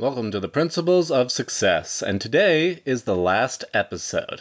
Welcome to the Principles of Success, and today is the last episode.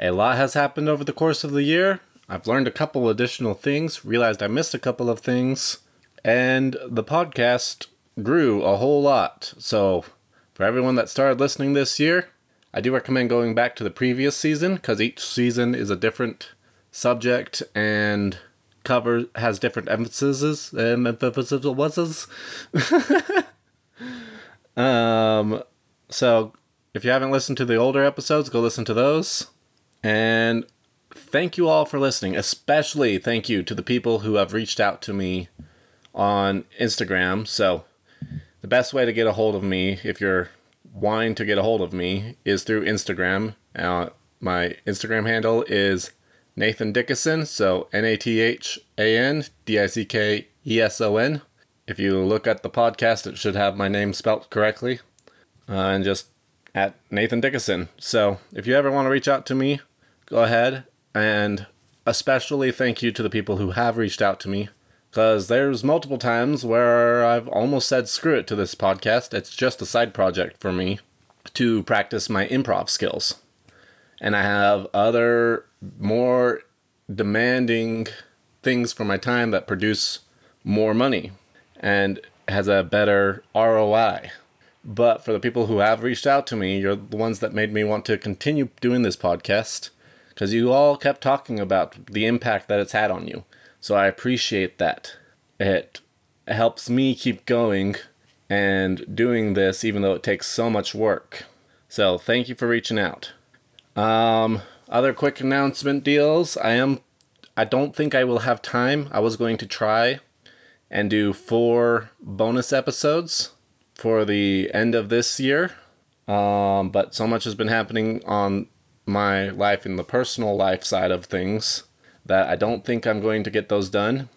A lot has happened over the course of the year. I've learned a couple additional things, realized I missed a couple of things, and the podcast grew a whole lot. So for everyone that started listening this year, I do recommend going back to the previous season because each season is a different subject and has different emphases. So if you haven't listened to the older episodes, go listen to those. And thank you all for listening. Especially thank you to the people who have reached out to me on Instagram. So the best way to get a hold of me, if you're wanting to get a hold of me, is through Instagram. My Instagram handle is Nathan Dickinson. So NathanDickinson. If you look at the podcast, it should have my name spelt correctly, and just at Nathan Dickinson. So if you ever want to reach out to me, go ahead. And especially thank you to the people who have reached out to me, because there's multiple times where I've almost said screw it to this podcast. It's just a side project for me to practice my improv skills. And I have other more demanding things for my time that produce more money and has a better ROI. But for the people who have reached out to me, you're the ones that made me want to continue doing this podcast, because you all kept talking about the impact that it's had on you. So I appreciate that. It helps me keep going and doing this, even though it takes so much work. So thank you for reaching out. Other quick announcement deals. I don't think I will have time. I was going to try and do 4 bonus episodes for the end of this year. But so much has been happening on my life and the personal life side of things that I don't think I'm going to get those done.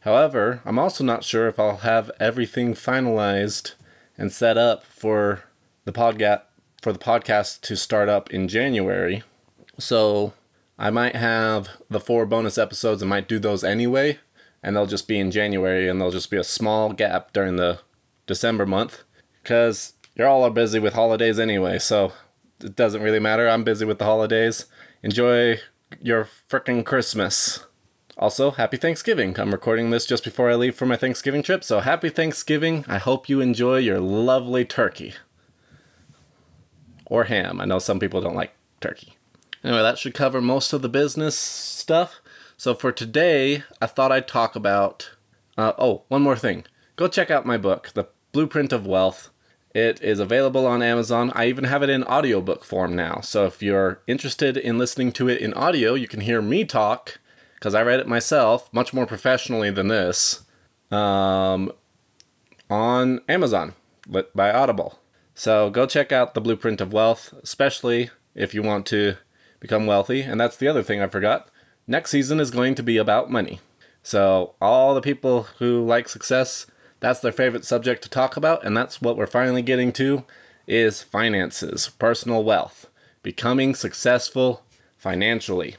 However, I'm also not sure if I'll have everything finalized and set up for the podcast to start up in January. So I might have the 4 bonus episodes and might do those anyway. And they'll just be in January, and there'll just be a small gap during the December month, because you're all are busy with holidays anyway, so it doesn't really matter. I'm busy with the holidays. Enjoy your frickin' Christmas. Also, happy Thanksgiving. I'm recording this just before I leave for my Thanksgiving trip, so happy Thanksgiving. I hope you enjoy your lovely turkey. Or ham. I know some people don't like turkey. Anyway, that should cover most of the business stuff. So for today, I thought I'd talk about, one more thing. Go check out my book, The Blueprint of Wealth. It is available on Amazon. I even have it in audiobook form now. So if you're interested in listening to it in audio, you can hear me talk, because I read it myself, much more professionally than this, on Amazon, by Audible. So go check out The Blueprint of Wealth, especially if you want to become wealthy. And that's the other thing I forgot. Next season is going to be about money. So all the people who like success, that's their favorite subject to talk about. And that's what we're finally getting to, is finances, personal wealth, becoming successful financially.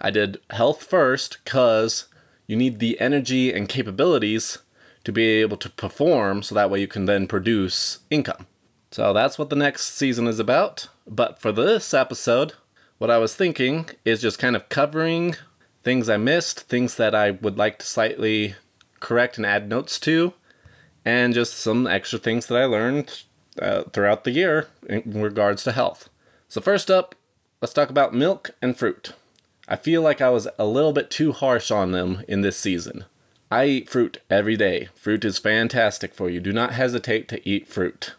I did health first because you need the energy and capabilities to be able to perform, so that way you can then produce income. So that's what the next season is about. But for this episode, what I was thinking is just kind of covering things I missed, things that I would like to slightly correct and add notes to, and just some extra things that I learned throughout the year in regards to health. So first up, let's talk about milk and fruit. I feel like I was a little bit too harsh on them in this season. I eat fruit every day. Fruit is fantastic for you. Do not hesitate to eat fruit.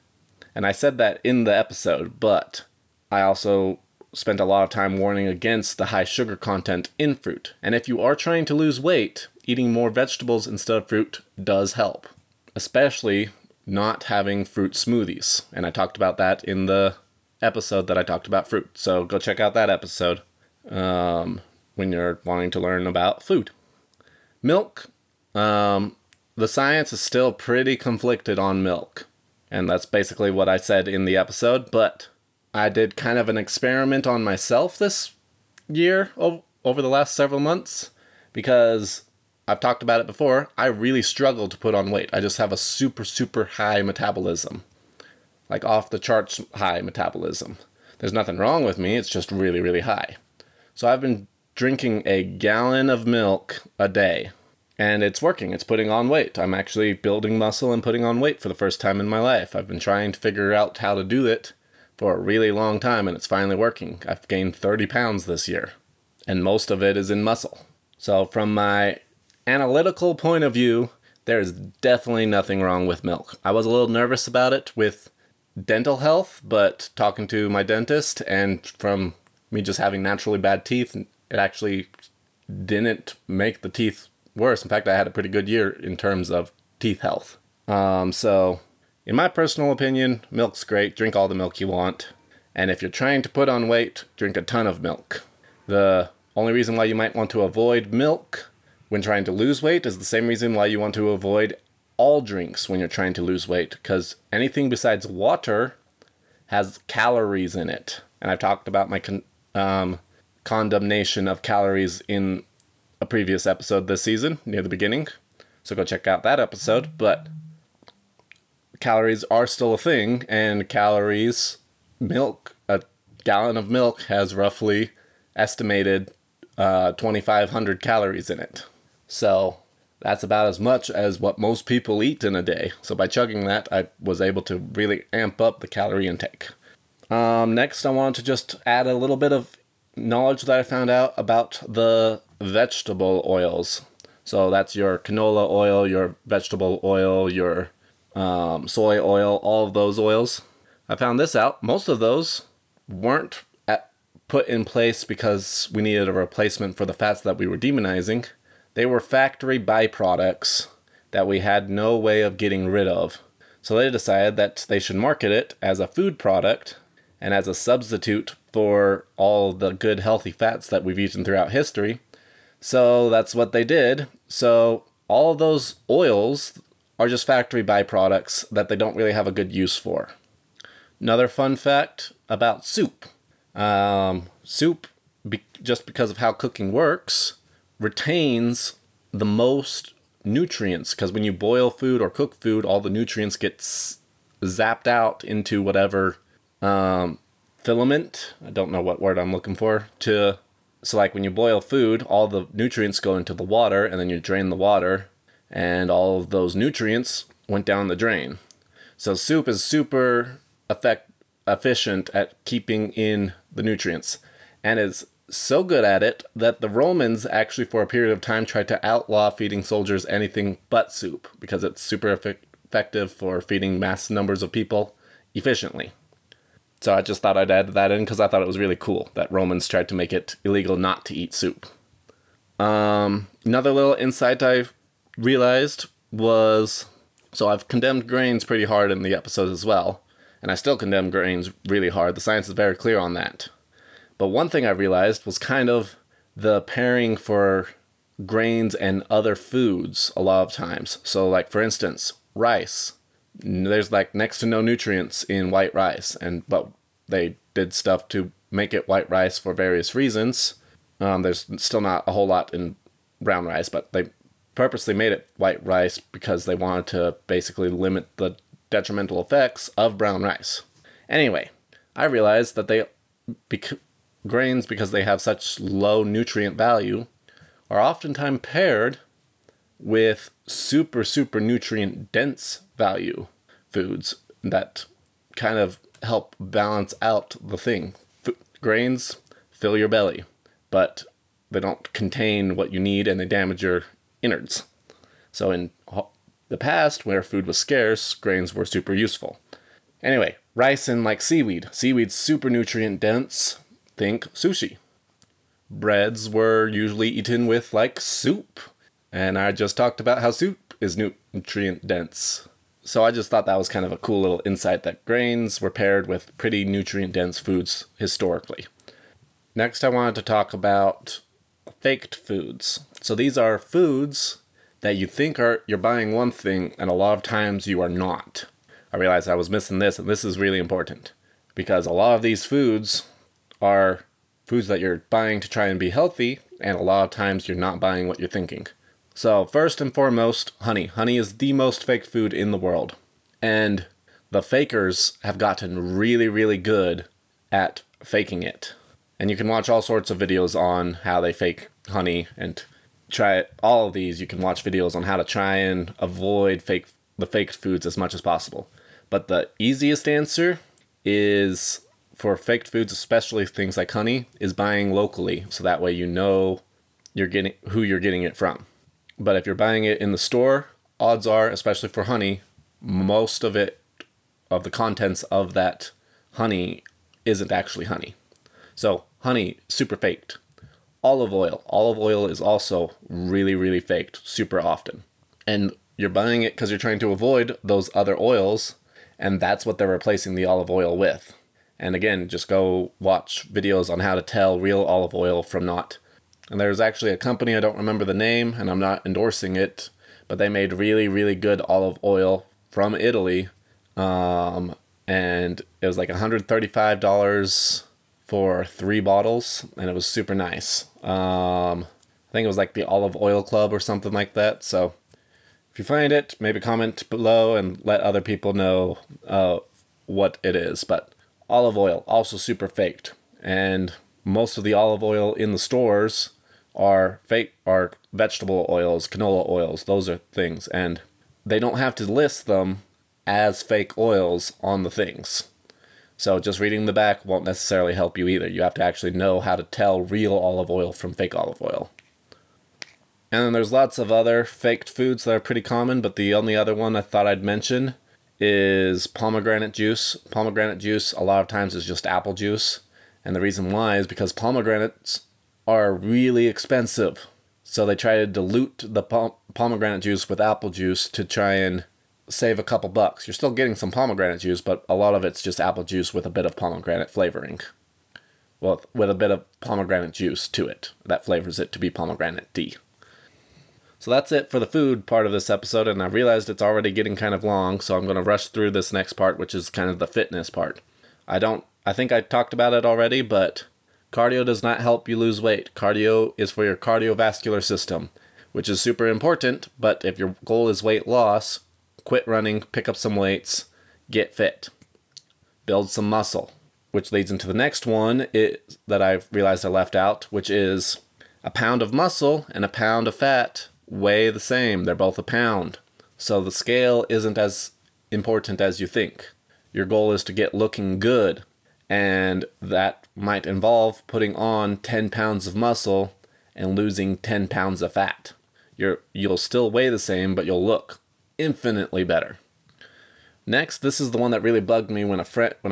And I said that in the episode, but I also spent a lot of time warning against the high sugar content in fruit. And if you are trying to lose weight, eating more vegetables instead of fruit does help. Especially not having fruit smoothies. And I talked about that in the episode that I talked about fruit. So go check out that episode when you're wanting to learn about food. Milk. The science is still pretty conflicted on milk. And that's basically what I said in the episode, but I did kind of an experiment on myself this year, over the last several months, because I've talked about it before. I really struggle to put on weight. I just have a super, super high metabolism. like off the charts high metabolism. There's nothing wrong with me. It's just really, really high. So I've been drinking a gallon of milk a day, and it's working. It's putting on weight. I'm actually building muscle and putting on weight for the first time in my life. I've been trying to figure out how to do it for a really long time, and it's finally working. I've gained 30 pounds this year, and most of it is in muscle. So from my analytical point of view, there's definitely nothing wrong with milk. I was a little nervous about it with dental health, but talking to my dentist and from me just having naturally bad teeth, it actually didn't make the teeth worse. In fact, I had a pretty good year in terms of teeth health. So in my personal opinion, milk's great. Drink all the milk you want. And if you're trying to put on weight, drink a ton of milk. The only reason why you might want to avoid milk when trying to lose weight is the same reason why you want to avoid all drinks when you're trying to lose weight, because anything besides water has calories in it. And I've talked about my condemnation of calories in a previous episode this season, near the beginning. So go check out that episode. But calories are still a thing, and calories, milk, a gallon of milk has roughly estimated 2,500 calories in it. So that's about as much as what most people eat in a day. So by chugging that, I was able to really amp up the calorie intake. Next, I wanted to just add a little bit of knowledge that I found out about the vegetable oils. So that's your canola oil, your vegetable oil, your soy oil, all of those oils. I found this out. Most of those weren't put in place because we needed a replacement for the fats that we were demonizing. They were factory byproducts that we had no way of getting rid of. So they decided that they should market it as a food product and as a substitute for all the good healthy fats that we've eaten throughout history. So that's what they did. So all of those oils are just factory byproducts that they don't really have a good use for. Another fun fact about soup. Soup, just because of how cooking works, retains the most nutrients, because when you boil food or cook food, all the nutrients get zapped out into whatever filament, I don't know what word I'm looking for, so like when you boil food, all the nutrients go into the water, and then you drain the water, and all of those nutrients went down the drain. So soup is super efficient at keeping in the nutrients, and is so good at it that the Romans actually for a period of time tried to outlaw feeding soldiers anything but soup, because it's super effective for feeding mass numbers of people efficiently. So I just thought I'd add that in because I thought it was really cool that Romans tried to make it illegal not to eat soup. Another little insight I realized was, so I've condemned grains pretty hard in the episode as well, and I still condemn grains really hard. The science is very clear on that. But one thing I realized was kind of the pairing for grains and other foods a lot of times. So like, for instance, rice. There's like next to no nutrients in white rice, but they did stuff to make it white rice for various reasons. There's still not a whole lot in brown rice, but they purposely made it white rice because they wanted to basically limit the detrimental effects of brown rice. Anyway, I realized that grains, because they have such low nutrient value, are oftentimes paired with super, super nutrient-dense value foods that kind of help balance out the thing. Grains fill your belly, but they don't contain what you need and they damage your innards. So in the past, where food was scarce, grains were super useful. Anyway, rice and like seaweed. Seaweed's super nutrient-dense. Think sushi. Breads were usually eaten with like soup, and I just talked about how soup is nutrient dense. So I just thought that was kind of a cool little insight that grains were paired with pretty nutrient dense foods historically. Next, I wanted to talk about faked foods. So these are foods that you think you're buying one thing, and a lot of times you are not. I realized I was missing this, and this is really important because a lot of these foods are foods that you're buying to try and be healthy, and a lot of times you're not buying what you're thinking. So first and foremost, honey. Honey is the most fake food in the world. And the fakers have gotten really, really good at faking it. And you can watch all sorts of videos on how they fake honey and try all of these. You can watch videos on how to try and avoid the faked foods as much as possible. But the easiest answer is, for faked foods, especially things like honey, is buying locally. So that way you know who you're getting it from. But if you're buying it in the store, odds are, especially for honey, most of it, of the contents of that honey, isn't actually honey. So honey, super faked. Olive oil. Olive oil is also really, really faked super often. And you're buying it because you're trying to avoid those other oils, and that's what they're replacing the olive oil with. And again, just go watch videos on how to tell real olive oil from not. And there's actually a company, I don't remember the name, and I'm not endorsing it, but they made really, really good olive oil from Italy. And it was like $135 for 3 bottles, and it was super nice. I think it was like the Olive Oil Club or something like that. So if you find it, maybe comment below and let other people know what it is. But olive oil, also super faked. And most of the olive oil in the stores are fake, are vegetable oils, canola oils, those are things. And they don't have to list them as fake oils on the things. So just reading the back won't necessarily help you either. You have to actually know how to tell real olive oil from fake olive oil. And then there's lots of other faked foods that are pretty common, but the only other one I thought I'd mention is pomegranate juice. Pomegranate juice a lot of times is just apple juice. And the reason why is because pomegranates are really expensive. So they try to dilute the pomegranate juice with apple juice to try and save a couple bucks. You're still getting some pomegranate juice, but a lot of it's just apple juice with a bit of pomegranate flavoring. Well, with a bit of pomegranate juice to it. That flavors it to be pomegranate-y. So that's it for the food part of this episode, and I realized it's already getting kind of long, so I'm going to rush through this next part, which is kind of the fitness part. I think I talked about it already, but cardio does not help you lose weight. Cardio is for your cardiovascular system, which is super important, but if your goal is weight loss, quit running, pick up some weights, get fit, build some muscle, which leads into the next one that I realized I left out, which is a pound of muscle and a pound of fat weigh the same. They're both a pound. So the scale isn't as important as you think. Your goal is to get looking good, and that might involve putting on 10 pounds of muscle and losing 10 pounds of fat. You'll still weigh the same, but you'll look infinitely better. Next, this is the one that really bugged me when I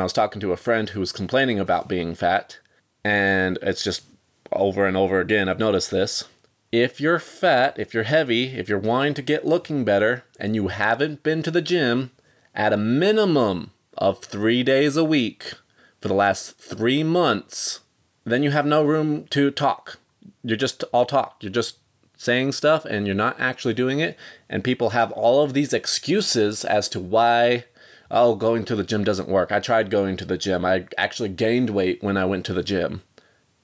was talking to a friend who was complaining about being fat, and it's just over and over again, I've noticed this. If you're fat, if you're heavy, if you're wanting to get looking better, and you haven't been to the gym at a minimum of 3 days a week for the last 3 months, then you have no room to talk. You're just all talk. You're just saying stuff and you're not actually doing it. And people have all of these excuses as to why, oh, going to the gym doesn't work. I tried going to the gym. I actually gained weight when I went to the gym.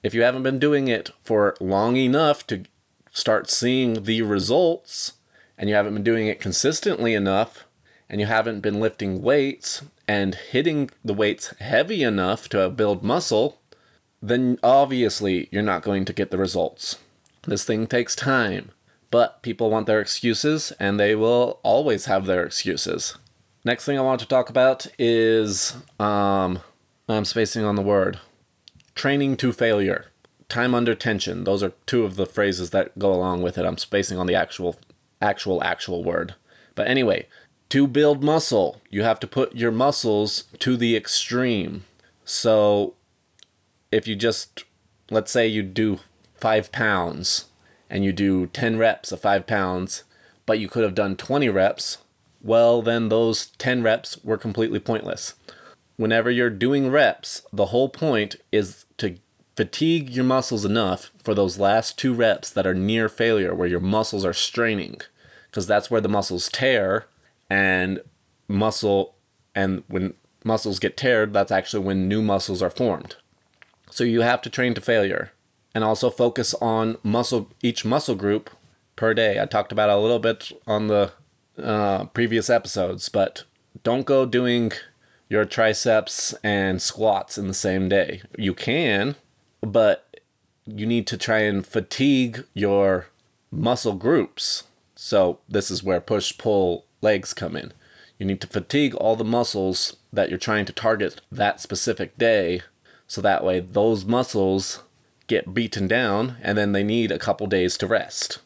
If you haven't been doing it for long enough to start seeing the results, and you haven't been doing it consistently enough, and you haven't been lifting weights and hitting the weights heavy enough to build muscle, then obviously you're not going to get the results. This thing takes time, but people want their excuses, and they will always have their excuses. Next thing I want to talk about is, I'm spacing on the word, training to failure, time under tension. Those are two of the phrases that go along with it. I'm spacing on the actual word. But anyway, to build muscle, you have to put your muscles to the extreme. So if you just, let's say you do 5 pounds and you do 10 reps of 5 pounds, but you could have done 20 reps, well, then those 10 reps were completely pointless. Whenever you're doing reps, the whole point is to fatigue your muscles enough for those last 2 reps that are near failure, where your muscles are straining, because that's where the muscles tear, and when muscles get teared, that's actually when new muscles are formed. So you have to train to failure. And also focus on each muscle group per day. I talked about it a little bit on the previous episodes, but don't go doing your triceps and squats in the same day. You can, but you need to try and fatigue your muscle groups. So this is where push-pull legs come in. You need to fatigue all the muscles that you're trying to target that specific day, so that way those muscles get beaten down and then they need a couple days to rest.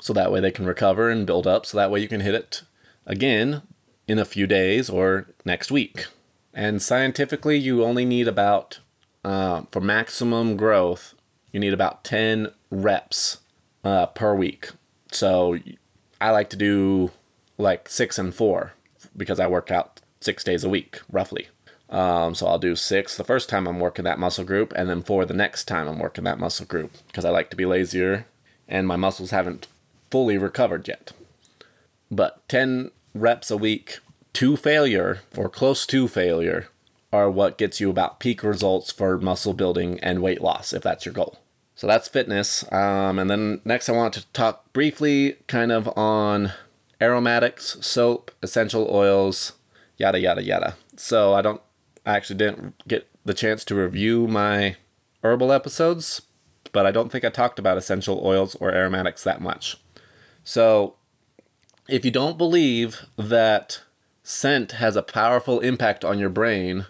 So that way they can recover and build up, so that way you can hit it again in a few days or next week. And scientifically, you only need about, for maximum growth, you need about 10 reps per week. So I like to do like 6 and 4 because I work out 6 days a week, roughly. So I'll do 6 the first time I'm working that muscle group, and then 4 the next time I'm working that muscle group, because I like to be lazier and my muscles haven't fully recovered yet. But 10 reps a week to failure or close to failure are what gets you about peak results for muscle building and weight loss, if that's your goal. So that's fitness. And then next I want to talk briefly kind of on aromatics, soap, essential oils, yada, yada, yada. So I actually didn't get the chance to review my herbal episodes, but I don't think I talked about essential oils or aromatics that much. So if you don't believe that scent has a powerful impact on your brain,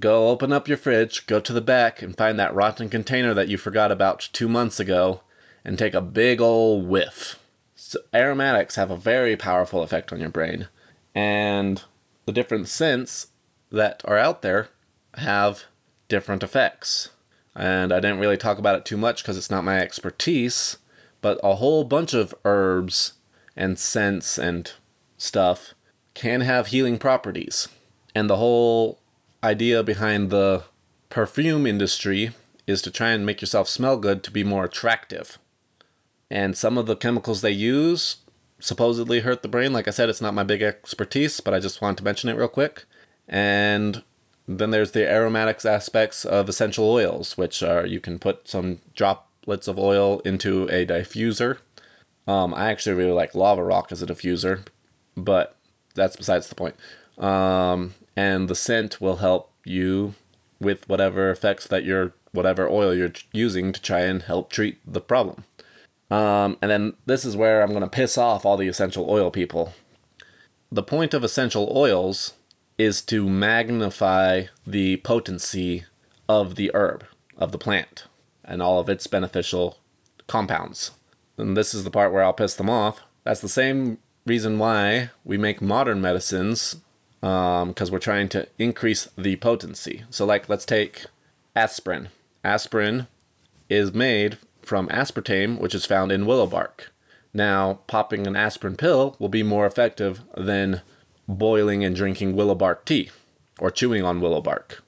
go open up your fridge, go to the back, and find that rotten container that you forgot about 2 months ago, and take a big old whiff. So aromatics have a very powerful effect on your brain, and the different scents that are out there have different effects. And I didn't really talk about it too much because it's not my expertise, but a whole bunch of herbs and scents and stuff can have healing properties. And the whole idea behind the perfume industry is to try and make yourself smell good to be more attractive. And some of the chemicals they use supposedly hurt the brain. Like I said, it's not my big expertise, but I just wanted to mention it real quick. And then there's the aromatics aspects of essential oils, which are you can put some droplets of oil into a diffuser. I actually really like Lava Rock as a diffuser, but that's besides the point. And the scent will help you with whatever effects that whatever oil you're using to try and help treat the problem. And then this is where I'm going to piss off all the essential oil people. The point of essential oils is to magnify the potency of the herb, of the plant, and all of its beneficial compounds. And this is the part where I'll piss them off. That's the same reason why we make modern medicines, because we're trying to increase the potency. So like, let's take aspirin. Aspirin is made from aspartame, which is found in willow bark. Now, popping an aspirin pill will be more effective than boiling and drinking willow bark tea or chewing on willow bark.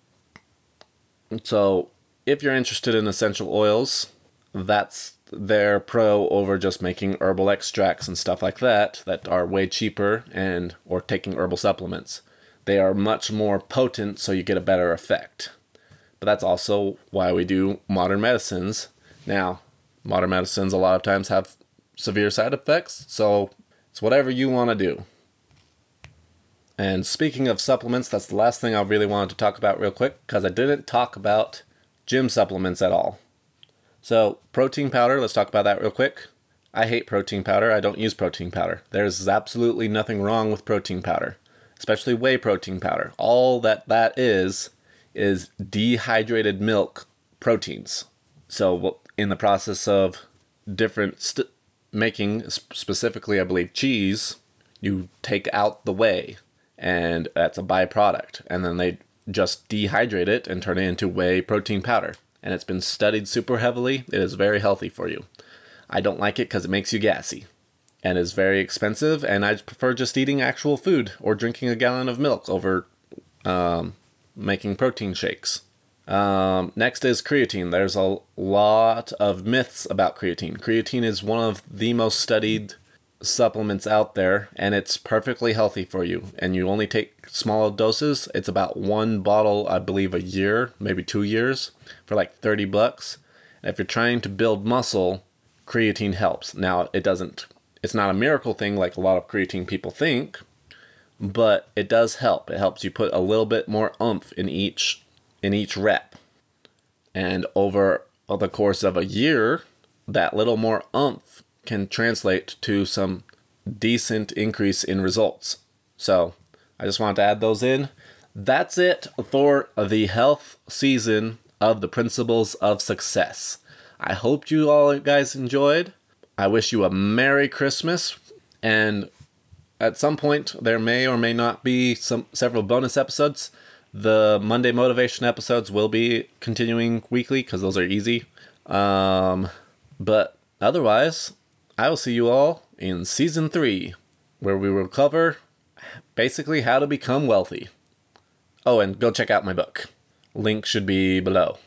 So if you're interested in essential oils, that's their pro over just making herbal extracts and stuff like that that are way cheaper, and or taking herbal supplements. They are much more potent, so you get a better effect. But that's also why we do modern medicines. Now, modern medicines a lot of times have severe side effects, so it's whatever you want to do. And speaking of supplements, that's the last thing I really wanted to talk about real quick, because I didn't talk about gym supplements at all. So protein powder, let's talk about that real quick. I hate protein powder. I don't use protein powder. There's absolutely nothing wrong with protein powder, especially whey protein powder. All that is dehydrated milk proteins. So in the process of different making, specifically I believe cheese, you take out the whey. And that's a byproduct. And then they just dehydrate it and turn it into whey protein powder. And it's been studied super heavily. It is very healthy for you. I don't like it because it makes you gassy and is very expensive. And I prefer just eating actual food or drinking a gallon of milk over making protein shakes. Next is creatine. There's a lot of myths about creatine. Creatine is one of the most studied supplements out there, and it's perfectly healthy for you, and you only take small doses. It's about 1 bottle, I believe, a year, maybe 2 years, for like $30. And if you're trying to build muscle, creatine helps. Now, it's not a miracle thing like a lot of creatine people think, but it does help. It helps you put a little bit more oomph in each rep. And over the course of a year, that little more oomph can translate to some decent increase in results. So I just wanted to add those in. That's it for the health season of the Principles of Success. I hope you all guys enjoyed. I wish you a Merry Christmas, and at some point there may or may not be several bonus episodes. The Monday motivation episodes will be continuing weekly because those are easy. But otherwise, I will see you all in season 3, where we will cover basically how to become wealthy. Oh, and go check out my book. Link should be below.